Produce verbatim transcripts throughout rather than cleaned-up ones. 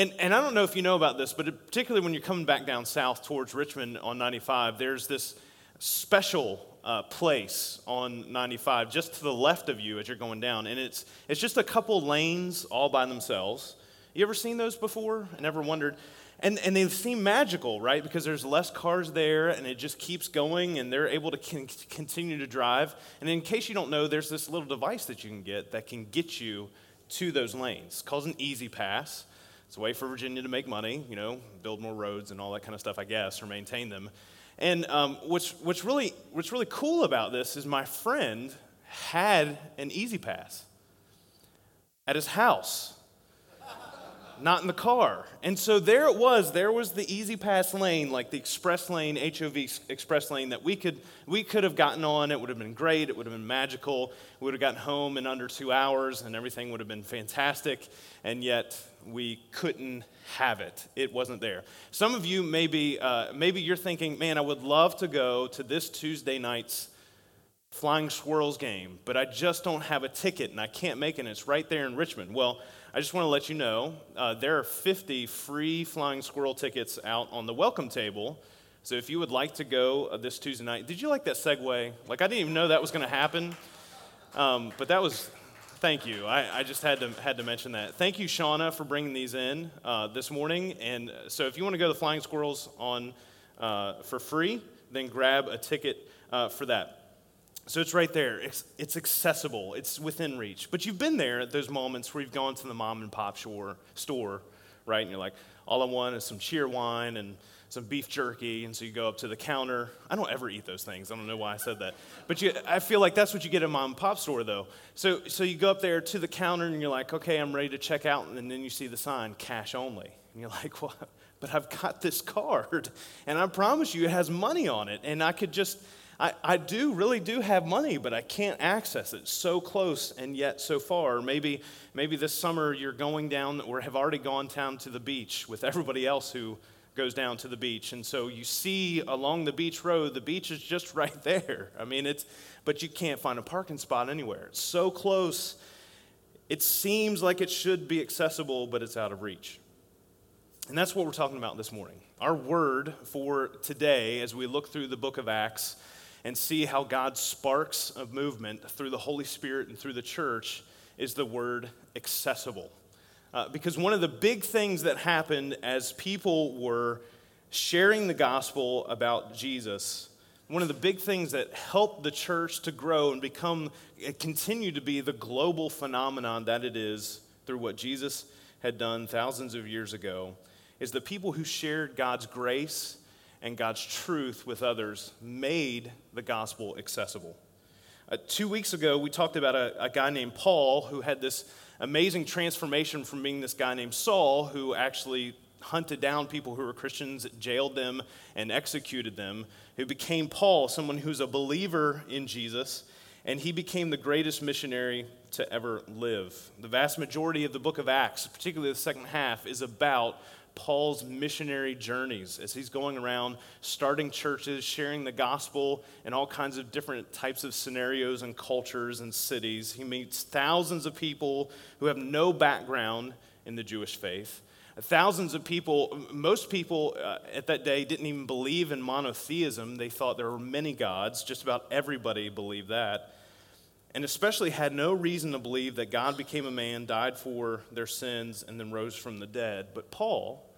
And and I don't know if you know about this, but it, particularly when you're coming back down south towards Richmond on ninety-five, there's this special uh, place on ninety-five just to the left of you as you're going down, and it's it's just a couple lanes all by themselves. You ever seen those before? And ever wondered? And and they seem magical, right? Because there's less cars there, and it just keeps going, and they're able to con- continue to drive. And in case you don't know, there's this little device that you can get that can get you to those lanes. It's called an E-ZPass. It's a way for Virginia to make money, you know, build more roads and all that kind of stuff, I guess, or maintain them. And um, what's what's really what's really cool about this is my friend had an E-ZPass at his house. Not in the car. And so there it was. There was the E-ZPass lane, like the express lane, H O V express lane that we could we could have gotten on. It would have been great. It would have been magical. We would have gotten home in under two hours, and everything would have been fantastic. And yet we couldn't have it. It wasn't there. Some of you maybe uh, maybe you're thinking, man, I would love to go to this Tuesday night's Flying Squirrels game, but I just don't have a ticket, and I can't make it. And it's right there in Richmond. Well, I just want to let you know, uh, there are fifty free Flying Squirrel tickets out on the welcome table. So if you would like to go uh, this Tuesday night. Did you like that segue? Like, I didn't even know that was going to happen. Um, but that was, thank you. I, I just had to had to mention that. Thank you, Shauna, for bringing these in uh, this morning. And so if you want to go to the Flying Squirrels on uh, for free, then grab a ticket uh, for that. So it's right there. It's, it's accessible. It's within reach. But you've been there at those moments where you've gone to the mom and pop store, store, right? And you're like, all I want is some Cheer Wine and some beef jerky. And so you go up to the counter. I don't ever eat those things. I don't know why I said that. But you, I feel like that's what you get at a mom and pop store, though. So, so you go up there to the counter, and you're like, okay, I'm ready to check out. And then you see the sign, cash only. And you're like, what? But I've got this card. And I promise you it has money on it. And I could just... I, I do, really do have money, but I can't access it. So close and yet so far. Maybe maybe this summer you're going down or have already gone down to the beach with everybody else who goes down to the beach. And so you see along the beach road, the beach is just right there. I mean, it's, but you can't find a parking spot anywhere. It's so close. It seems like it should be accessible, but it's out of reach. And that's what we're talking about this morning. Our word for today, as we look through the book of Acts, and see how God sparks a movement through the Holy Spirit and through the church, is the word accessible. Uh, because one of the big things that happened as people were sharing the gospel about Jesus, one of the big things that helped the church to grow and become, continue to be the global phenomenon that it is through what Jesus had done thousands of years ago, is the people who shared God's grace and God's truth with others made the gospel accessible. Uh, two weeks ago, we talked about a, a guy named Paul who had this amazing transformation from being this guy named Saul, who actually hunted down people who were Christians, jailed them, and executed them, who became Paul, someone who's a believer in Jesus, and he became the greatest missionary to ever live. The vast majority of the book of Acts, particularly the second half, is about Paul's missionary journeys as he's going around starting churches, sharing the gospel in all kinds of different types of scenarios and cultures and cities. He meets thousands of people who have no background in the Jewish faith. Thousands of people, most people uh, at that day didn't even believe in monotheism. They thought there were many gods. Just about everybody believed that. And especially had no reason to believe that God became a man, died for their sins, and then rose from the dead. But Paul,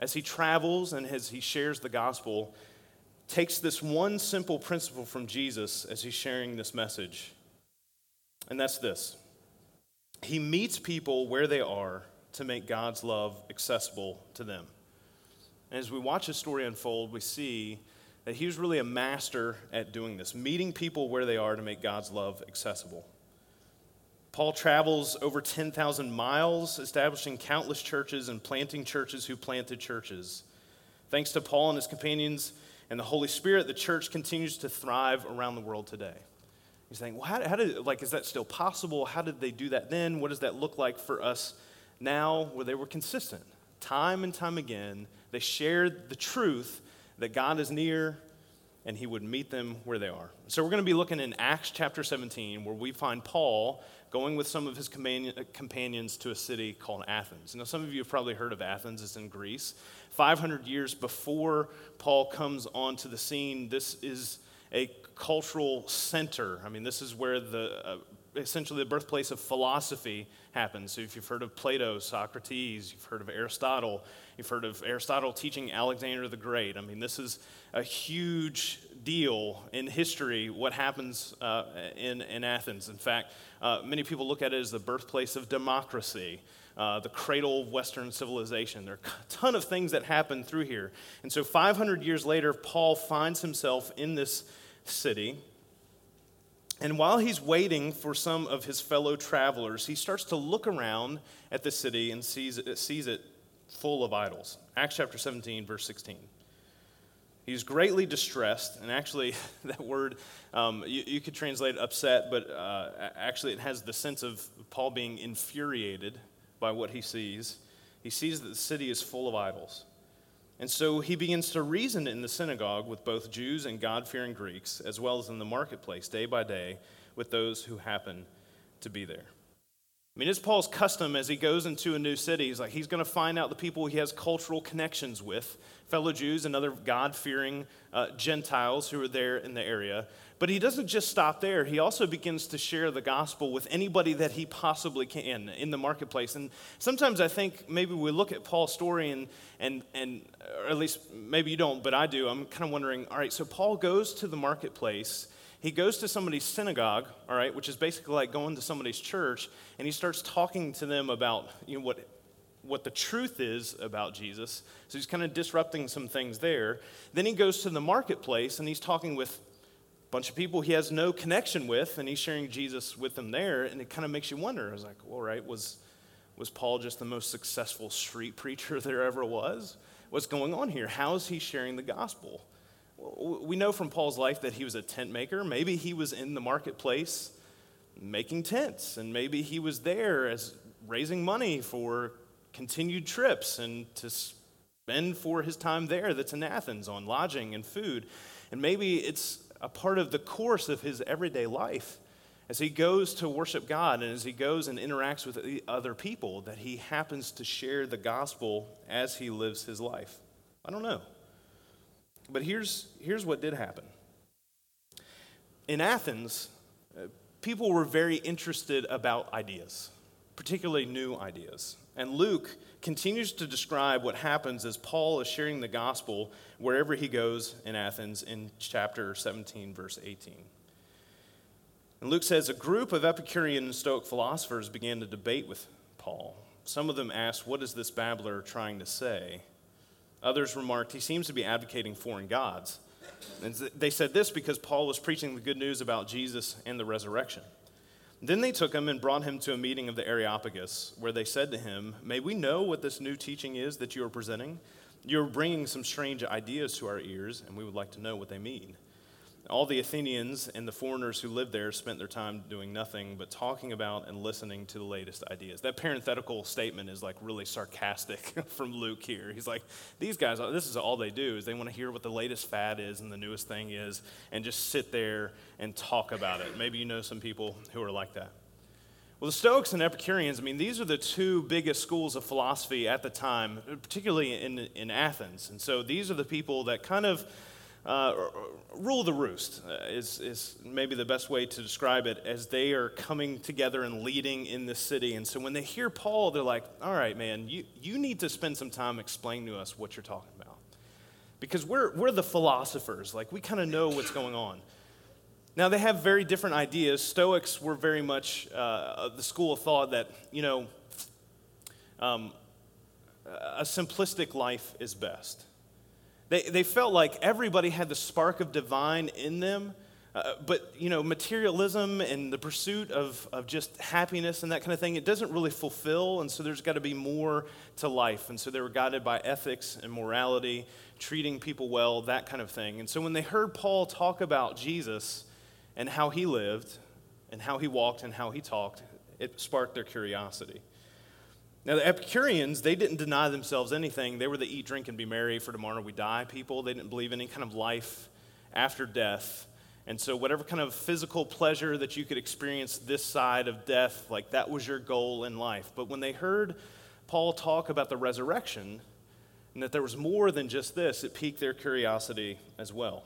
as he travels and as he shares the gospel, takes this one simple principle from Jesus as he's sharing this message. And that's this. He meets people where they are to make God's love accessible to them. And as we watch his story unfold, we see that he was really a master at doing this, meeting people where they are to make God's love accessible. Paul travels over ten thousand miles, establishing countless churches and planting churches who planted churches. Thanks to Paul and his companions and the Holy Spirit, the church continues to thrive around the world today. He's saying, well, how, how did, like, is that still possible? How did they do that then? What does that look like for us now? Well, they were consistent. Time and time again, they shared the truth that God is near and he would meet them where they are. So we're going to be looking in Acts chapter seventeen, where we find Paul going with some of his companions to a city called Athens. Now, some of you have probably heard of Athens. It's in Greece. five hundred years before Paul comes onto the scene, this is a cultural center. I mean, this is where the uh, essentially the birthplace of philosophy happens. So if you've heard of Plato, Socrates, you've heard of Aristotle, you've heard of Aristotle teaching Alexander the Great. I mean, this is a huge deal in history, what happens uh, in, in Athens. In fact, uh, many people look at it as the birthplace of democracy, uh, the cradle of Western civilization. There are a ton of things that happen through here. And so five hundred years later, Paul finds himself in this city. And while he's waiting for some of his fellow travelers, he starts to look around at the city and sees it, sees it full of idols. Acts chapter seventeen, verse sixteen. He's greatly distressed, and actually that word, um, you, you could translate upset, but uh, actually it has the sense of Paul being infuriated by what he sees. He sees that the city is full of idols. And so he begins to reason in the synagogue with both Jews and God-fearing Greeks, as well as in the marketplace day by day with those who happen to be there. I mean, it's Paul's custom as he goes into a new city. He's like, he's going to find out the people he has cultural connections with, fellow Jews and other God-fearing uh, Gentiles who are there in the area. But he doesn't just stop there. He also begins to share the gospel with anybody that he possibly can in the marketplace. And sometimes I think maybe we look at Paul's story and, and, and or at least maybe you don't, but I do. I'm kind of wondering, all right, so Paul goes to the marketplace. He goes to somebody's synagogue, all right, which is basically like going to somebody's church, and he starts talking to them about, you know, what what the truth is about Jesus. So he's kind of disrupting some things there. Then he goes to the marketplace, and he's talking with a bunch of people he has no connection with, and he's sharing Jesus with them there, and it kind of makes you wonder. I was like, all right, was was Paul just the most successful street preacher there ever was? What's going on here? How is he sharing the gospel? We know from Paul's life that he was a tent maker. Maybe he was in the marketplace making tents, and maybe he was there as raising money for continued trips and to spend for his time there that's in Athens on lodging and food. And maybe it's a part of the course of his everyday life as he goes to worship God and as he goes and interacts with other people that he happens to share the gospel as he lives his life. I don't know. But here's here's what did happen. In Athens, uh, people were very interested about ideas, particularly new ideas. And Luke continues to describe what happens as Paul is sharing the gospel wherever he goes in Athens in chapter seventeen, verse eighteen. And Luke says, a group of Epicurean and Stoic philosophers began to debate with Paul. Some of them asked, what is this babbler trying to say? Others remarked, he seems to be advocating foreign gods. And they said this because Paul was preaching the good news about Jesus and the resurrection. Then they took him and brought him to a meeting of the Areopagus, where they said to him, may we know what this new teaching is that you are presenting? You are bringing some strange ideas to our ears, and we would like to know what they mean. All the Athenians and the foreigners who lived there spent their time doing nothing but talking about and listening to the latest ideas. That parenthetical statement is like really sarcastic from Luke here. He's like, these guys, this is all they do is they want to hear what the latest fad is and the newest thing is and just sit there and talk about it. Maybe you know some people who are like that. Well, the Stoics and Epicureans, I mean, these are the two biggest schools of philosophy at the time, particularly in, in Athens. And so these are the people that kind of Uh, rule the roost uh, is, is maybe the best way to describe it, as they are coming together and leading in this city. And so when they hear Paul, they're like, all right, man, you, you need to spend some time explaining to us what you're talking about. Because we're, we're the philosophers. Like, we kind of know what's going on. Now, they have very different ideas. Stoics were very much uh, of the school of thought that, you know, um, a simplistic life is best. They they felt like everybody had the spark of divine in them, uh, but, you know, materialism and the pursuit of, of just happiness and that kind of thing, it doesn't really fulfill, and so there's got to be more to life. And so they were guided by ethics and morality, treating people well, that kind of thing. And so when they heard Paul talk about Jesus and how he lived and how he walked and how he talked, it sparked their curiosity. Now, the Epicureans, they didn't deny themselves anything. They were the eat, drink, and be merry, for tomorrow we die people. They didn't believe in any kind of life after death. And so whatever kind of physical pleasure that you could experience this side of death, like that was your goal in life. But when they heard Paul talk about the resurrection and that there was more than just this, it piqued their curiosity as well.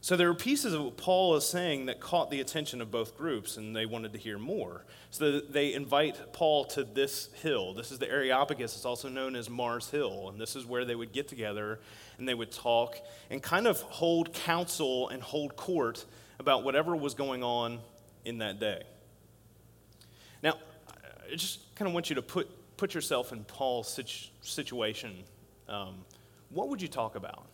So there were pieces of what Paul is saying that caught the attention of both groups, and they wanted to hear more. So they invite Paul to this hill. This is the Areopagus. It's also known as Mars Hill, and this is where they would get together, and they would talk and kind of hold counsel and hold court about whatever was going on in that day. Now, I just kind of want you to put, put yourself in Paul's situ- situation. Um, what would you talk about?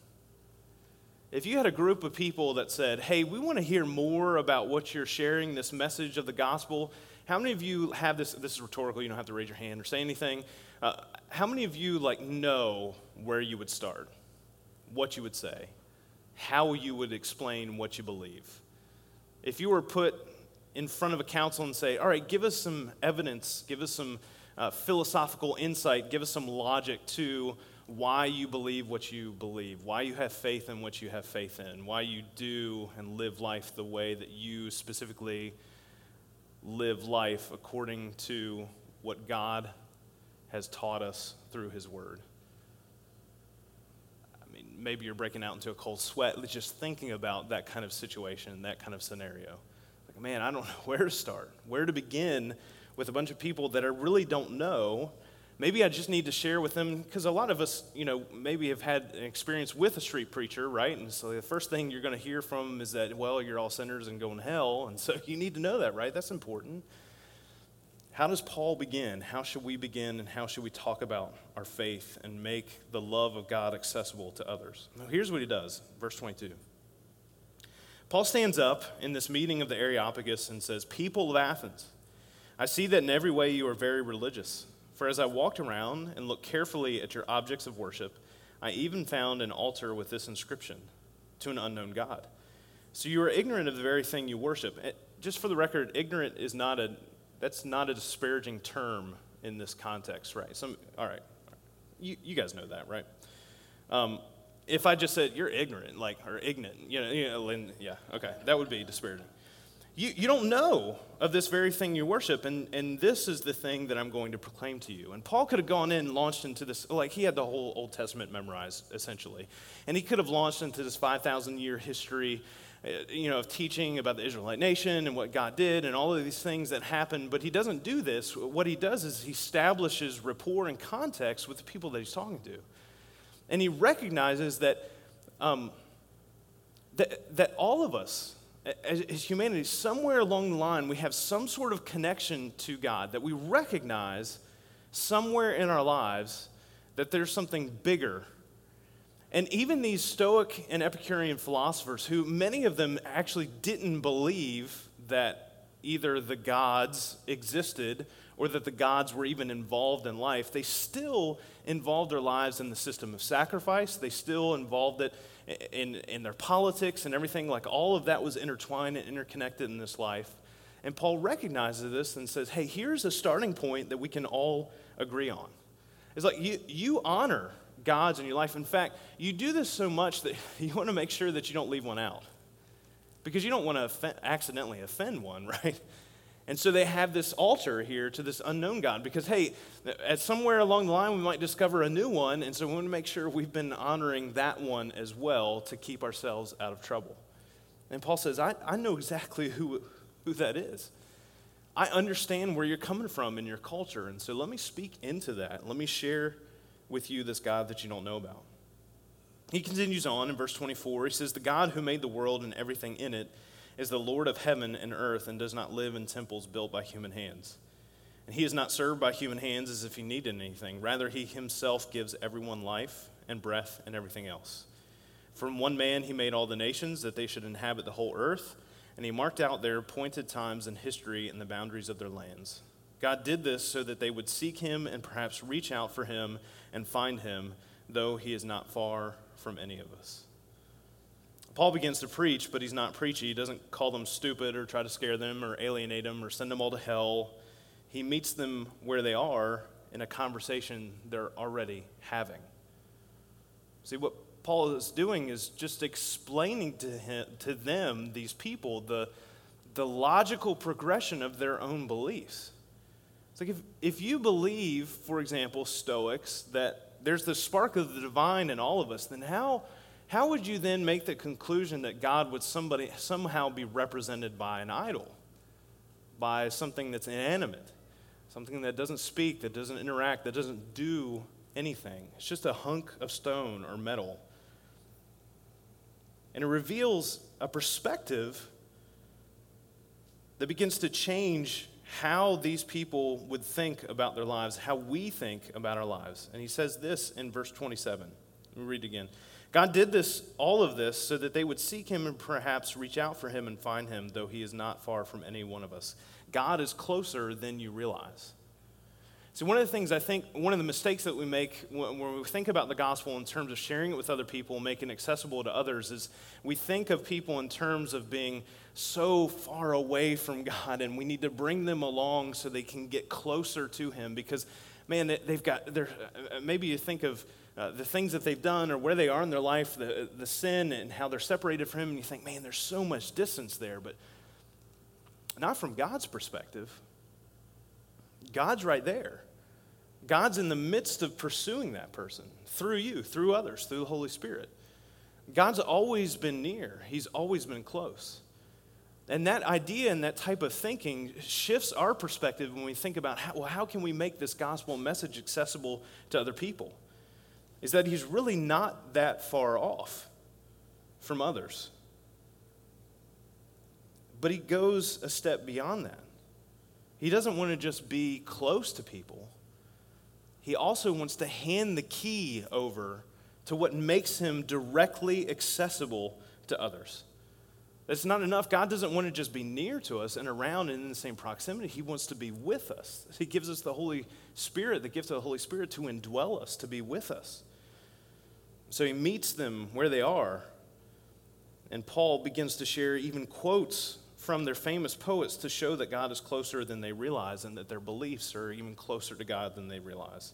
If you had a group of people that said, hey, we want to hear more about what you're sharing, this message of the gospel, how many of you have this, this is rhetorical, you don't have to raise your hand or say anything, uh, how many of you like know where you would start, what you would say, how you would explain what you believe? If you were put in front of a council and say, all right, give us some evidence, give us some uh, philosophical insight, give us some logic to why you believe what you believe, why you have faith in what you have faith in, why you do and live life the way that you specifically live life according to what God has taught us through his word. I mean, maybe you're breaking out into a cold sweat just thinking about that kind of situation, that kind of scenario. Like, man, I don't know where to start, where to begin with a bunch of people that I really don't know. Maybe I just need to share with them, because a lot of us, you know, maybe have had an experience with a street preacher, right? And so the first thing you're going to hear from them is that, well, you're all sinners and going to hell, and so you need to know that, right? That's important. How does Paul begin? How should we begin, and how should we talk about our faith and make the love of God accessible to others? Now, here's what he does, verse twenty-two. Paul stands up in this meeting of the Areopagus and says, people of Athens, I see that in every way you are very religious. For as I walked around and looked carefully at your objects of worship, I even found an altar with this inscription, to an unknown God. So you are ignorant of the very thing you worship. It, just for the record, ignorant is not a, that's not a disparaging term in this context, right? Some, all right, you, you guys know that, right? Um, if I just said, you're ignorant, like, or ignorant, you know, you know and, yeah, okay, that would be disparaging. You you don't know of this very thing you worship, and, and this is the thing that I'm going to proclaim to you. And Paul could have gone in and launched into this, like he had the whole Old Testament memorized, essentially. And he could have launched into this five thousand year history, you know, of teaching about the Israelite nation and what God did and all of these things that happened. But he doesn't do this. What he does is he establishes rapport and context with the people that he's talking to. And he recognizes that um, that, that all of us, as humanity, somewhere along the line, we have some sort of connection to God, that we recognize somewhere in our lives that there's something bigger. And even these Stoic and Epicurean philosophers, who many of them actually didn't believe that either the gods existed or that the gods were even involved in life, they still involved their lives in the system of sacrifice. They still involved it In, in their politics and everything, like all of that was intertwined and interconnected in this life. And Paul recognizes this and says, hey, here's a starting point that we can all agree on. It's like you, you honor gods in your life. In fact, you do this so much that you want to make sure that you don't leave one out, because you don't want to offend, accidentally offend one, right? And so they have this altar here to this unknown God, because, hey, at somewhere along the line, we might discover a new one, and so we want to make sure we've been honoring that one as well to keep ourselves out of trouble. And Paul says, I, I know exactly who, who that is. I understand where you're coming from in your culture, and so let me speak into that. Let me share with you this God that you don't know about. He continues on in verse twenty-four. He says, the God who made the world and everything in it is the Lord of heaven and earth, and does not live in temples built by human hands. And he is not served by human hands as if he needed anything. Rather, he himself gives everyone life and breath and everything else. From one man he made all the nations, that they should inhabit the whole earth, and he marked out their appointed times in history and the boundaries of their lands. God did this so that they would seek him and perhaps reach out for him and find him, though he is not far from any of us. Paul begins to preach, but he's not preachy. He doesn't call them stupid or try to scare them or alienate them or send them all to hell. He meets them where they are in a conversation they're already having. See, what Paul is doing is just explaining to him, to them, these people, the the logical progression of their own beliefs. It's like if, if you believe, for example, Stoics, that there's the spark of the divine in all of us, then how how would you then make the conclusion that God would somebody somehow be represented by an idol, by something that's inanimate, something that doesn't speak, that doesn't interact, that doesn't do anything? It's just a hunk of stone or metal. And it reveals a perspective that begins to change how these people would think about their lives, how we think about our lives. And he says this in verse twenty-seven. Let me read it again. God did this, all of this, so that they would seek him and perhaps reach out for him and find him, though he is not far from any one of us. God is closer than you realize. So one of the things I think, one of the mistakes that we make when we think about the gospel in terms of sharing it with other people, making it accessible to others, is we think of people in terms of being so far away from God, and we need to bring them along so they can get closer to him because, man, they've got, they're, maybe you think of, Uh, the things that they've done or where they are in their life, the the sin and how they're separated from him, and you think, man, there's so much distance there, but not from God's perspective. God's right there. God's in the midst of pursuing that person through you, through others, through the Holy Spirit. God's always been near. He's always been close. And that idea and that type of thinking shifts our perspective when we think about, how, well, how can we make this gospel message accessible to other people? Is that he's really not that far off from others. But he goes a step beyond that. He doesn't want to just be close to people. He also wants to hand the key over to what makes him directly accessible to others. That's not enough. God doesn't want to just be near to us and around and in the same proximity. He wants to be with us. He gives us the Holy Spirit, the gift of the Holy Spirit to indwell us, to be with us. So he meets them where they are, and Paul begins to share even quotes from their famous poets to show that God is closer than they realize and that their beliefs are even closer to God than they realize.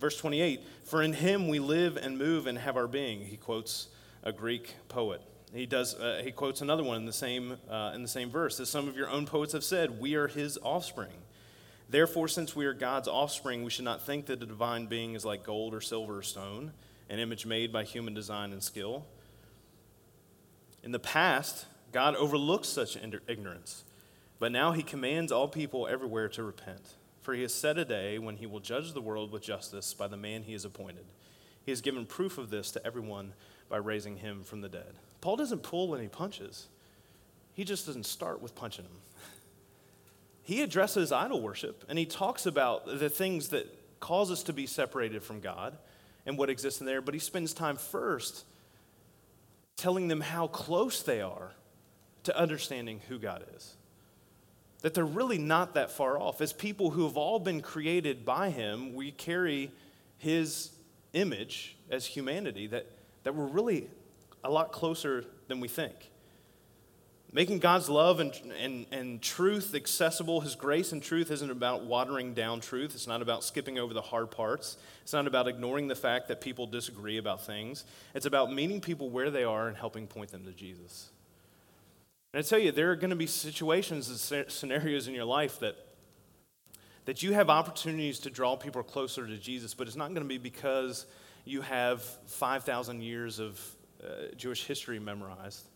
Verse twenty-eight, "For in him we live and move and have our being." He quotes a Greek poet. He does. Uh, he quotes another one in the same uh, in the same verse. As some of your own poets have said, we are his offspring. Therefore, since we are God's offspring, we should not think that a divine being is like gold or silver or stone, an image made by human design and skill. In the past, God overlooked such ignorance, but now he commands all people everywhere to repent. For he has set a day when he will judge the world with justice by the man he has appointed. He has given proof of this to everyone by raising him from the dead. Paul doesn't pull any punches. He just doesn't start with punching them. He addresses idol worship, and he talks about the things that cause us to be separated from God and what exists in there, but he spends time first telling them how close they are to understanding who God is, that they're really not that far off. As people who have all been created by him, we carry his image as humanity, that, that we're really a lot closer than we think. Making God's love and, and, and truth accessible, his grace and truth, isn't about watering down truth. It's not about skipping over the hard parts. It's not about ignoring the fact that people disagree about things. It's about meeting people where they are and helping point them to Jesus. And I tell you, there are going to be situations and scenarios in your life that, that you have opportunities to draw people closer to Jesus, but it's not going to be because you have five thousand years of Uh, Jewish history memorized,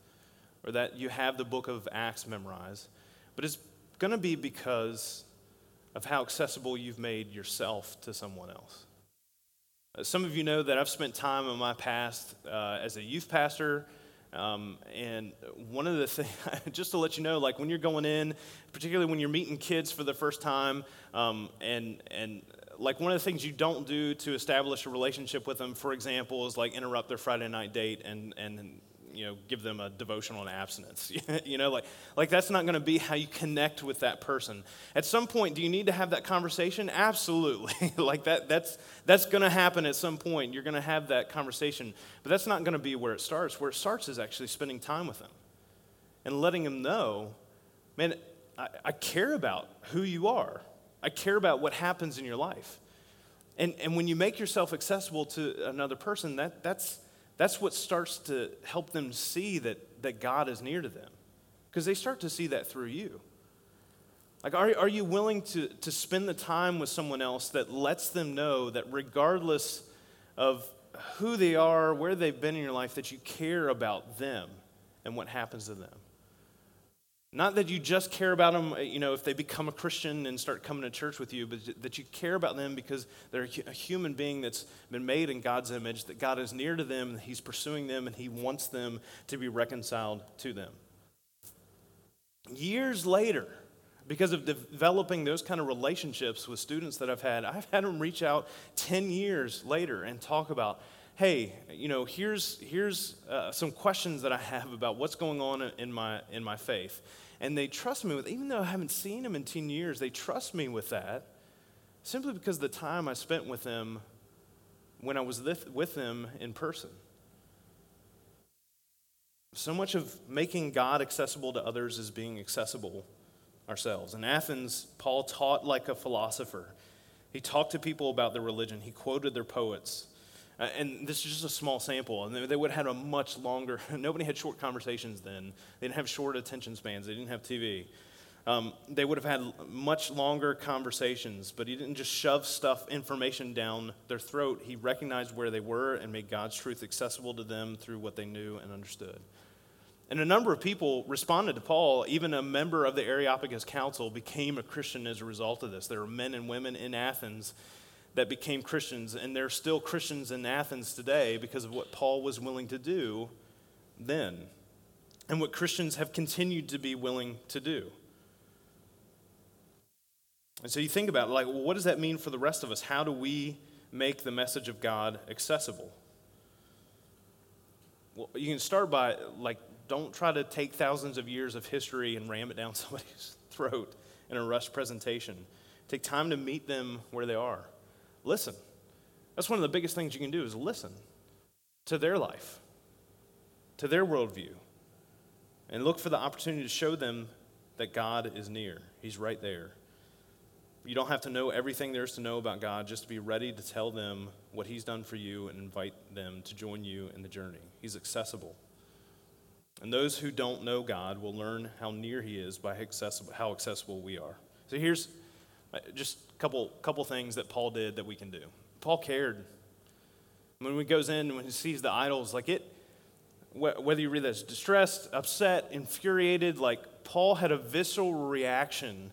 or that you have the book of Acts memorized, but it's going to be because of how accessible you've made yourself to someone else. Uh, some of you know that I've spent time in my past uh, as a youth pastor, um, and one of the things, just to let you know, like when you're going in, particularly when you're meeting kids for the first time, um, and and like one of the things you don't do to establish a relationship with them, for example, is like interrupt their Friday night date and, and you know, give them a devotional and abstinence. You know, like, like that's not going to be how you connect with that person. At some point, do you need to have that conversation? Absolutely. Like that, that's, that's going to happen at some point. You're going to have that conversation, but that's not going to be where it starts. Where it starts is actually spending time with them and letting them know, man, I, I care about who you are. I care about what happens in your life. And and when you make yourself accessible to another person, that that's that's what starts to help them see that, that God is near to them, because they start to see that through you. Like, are, are you willing to, to spend the time with someone else that lets them know that regardless of who they are, where they've been in your life, that you care about them and what happens to them? Not that you just care about them, you know, if they become a Christian and start coming to church with you, but that you care about them because they're a human being that's been made in God's image, that God is near to them, He's pursuing them, and He wants them to be reconciled to them. Years later, because of developing those kind of relationships with students that I've had, I've had them reach out ten years later and talk about, hey, you know, here's here's uh, some questions that I have about what's going on in my in my faith. And they trust me with, even though I haven't seen them in ten years, they trust me with that simply because of the time I spent with them when I was with them in person. So much of making God accessible to others is being accessible ourselves. In Athens, Paul taught like a philosopher. He talked to people about their religion. He quoted their poets. Uh, and this is just a small sample. And they, they would have had a much longer, nobody had short conversations then. They didn't have short attention spans. They didn't have T V. Um, they would have had much longer conversations, but he didn't just shove stuff, information down their throat. He recognized where they were and made God's truth accessible to them through what they knew and understood. And a number of people responded to Paul. Even a member of the Areopagus Council became a Christian as a result of this. There were men and women in Athens that became Christians, and they're still Christians in Athens today because of what Paul was willing to do then and what Christians have continued to be willing to do. And so you think about, like, well, what does that mean for the rest of us? How do we make the message of God accessible? Well, you can start by, like, don't try to take thousands of years of history and ram it down somebody's throat in a rushed presentation. Take time to meet them where they are. Listen. That's one of the biggest things you can do is listen to their life, to their worldview, and look for the opportunity to show them that God is near. He's right there. You don't have to know everything there is to know about God, just to be ready to tell them what He's done for you and invite them to join you in the journey. He's accessible. And those who don't know God will learn how near He is by accessible, how accessible we are. So here's just a couple couple things that Paul did that we can do. Paul cared. When he goes in, when he sees the idols, like it, whether you read that as distressed, upset, infuriated, like Paul had a visceral reaction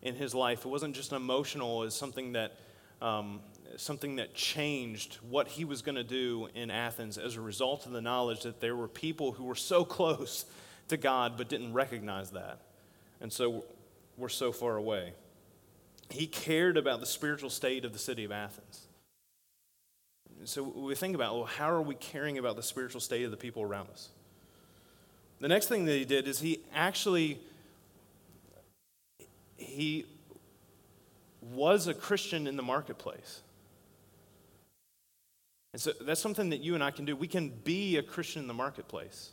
in his life. It wasn't just emotional. It was something that, um, something that changed what he was going to do in Athens as a result of the knowledge that there were people who were so close to God but didn't recognize that. And so we're so far away. He cared about the spiritual state of the city of Athens. So we think about, well, how are we caring about the spiritual state of the people around us? The next thing that he did is he actually, he was a Christian in the marketplace. And so that's something that you and I can do. We can be a Christian in the marketplace.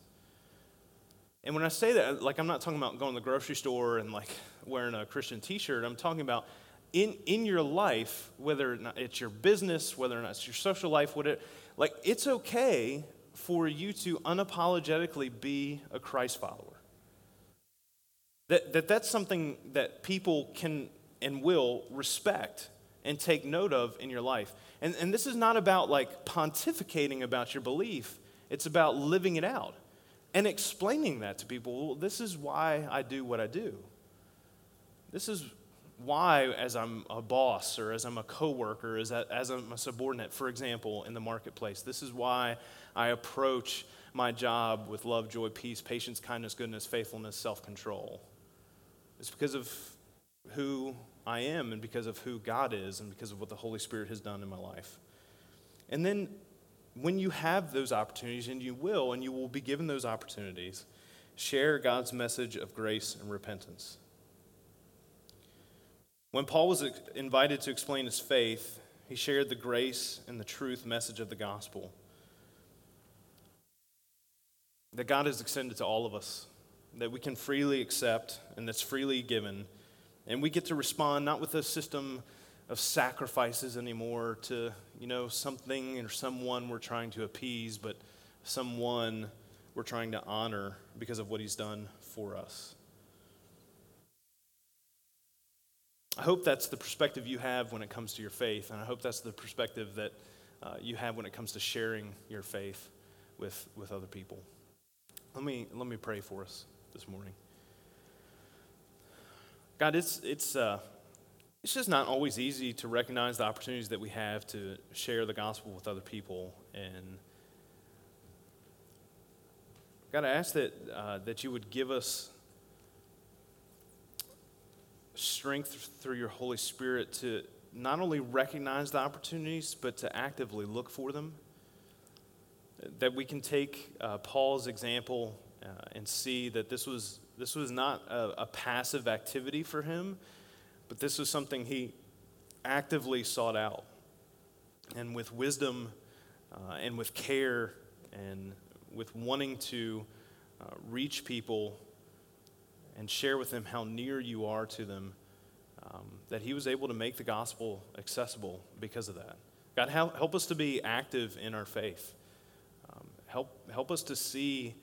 And when I say that, like, I'm not talking about going to the grocery store and, like, wearing a Christian t-shirt. I'm talking about in, in your life, whether or not it's your business, whether or not it's your social life, whatever, like, it's okay for you to unapologetically be a Christ follower. That, that that's something that people can and will respect and take note of in your life. And, and this is not about, like, pontificating about your belief. It's about living it out and explaining that to people. Well, this is why I do what I do. This is why, as I'm a boss or as I'm a coworker, as, I, as I'm a subordinate, for example, in the marketplace, this is why I approach my job with love, joy, peace, patience, kindness, goodness, faithfulness, self-control. It's because of who I am and because of who God is and because of what the Holy Spirit has done in my life. And then when you have those opportunities, and you will, and you will be given those opportunities, share God's message of grace and repentance. When Paul was invited to explain his faith, he shared the grace and the truth message of the gospel. That God has extended to all of us, that we can freely accept, and that's freely given. And we get to respond not with a system of sacrifices anymore to, you know, something or someone we're trying to appease, but someone we're trying to honor because of what he's done for us. I hope that's the perspective you have when it comes to your faith, and I hope that's the perspective that uh, you have when it comes to sharing your faith with with other people. Let me let me pray for us this morning. God, it's it's uh, it's just not always easy to recognize the opportunities that we have to share the gospel with other people, and God, I ask that uh, that you would give us strength through your Holy Spirit to not only recognize the opportunities, but to actively look for them. That we can take uh, Paul's example uh, and see that this was this was not a, a passive activity for him, but this was something he actively sought out, and with wisdom, uh, and with care, and with wanting to uh, reach people and share with them how near you are to them, um, that he was able to make the gospel accessible because of that. God, help, help us to be active in our faith. Um, help, help us to see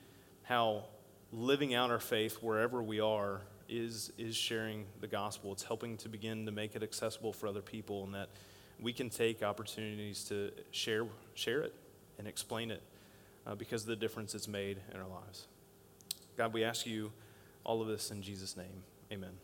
how living out our faith wherever we are is, is sharing the gospel. It's helping to begin to make it accessible for other people, and that we can take opportunities to share, share it and explain it uh, because of the difference it's made in our lives. God, we ask you all of this in Jesus' name. Amen.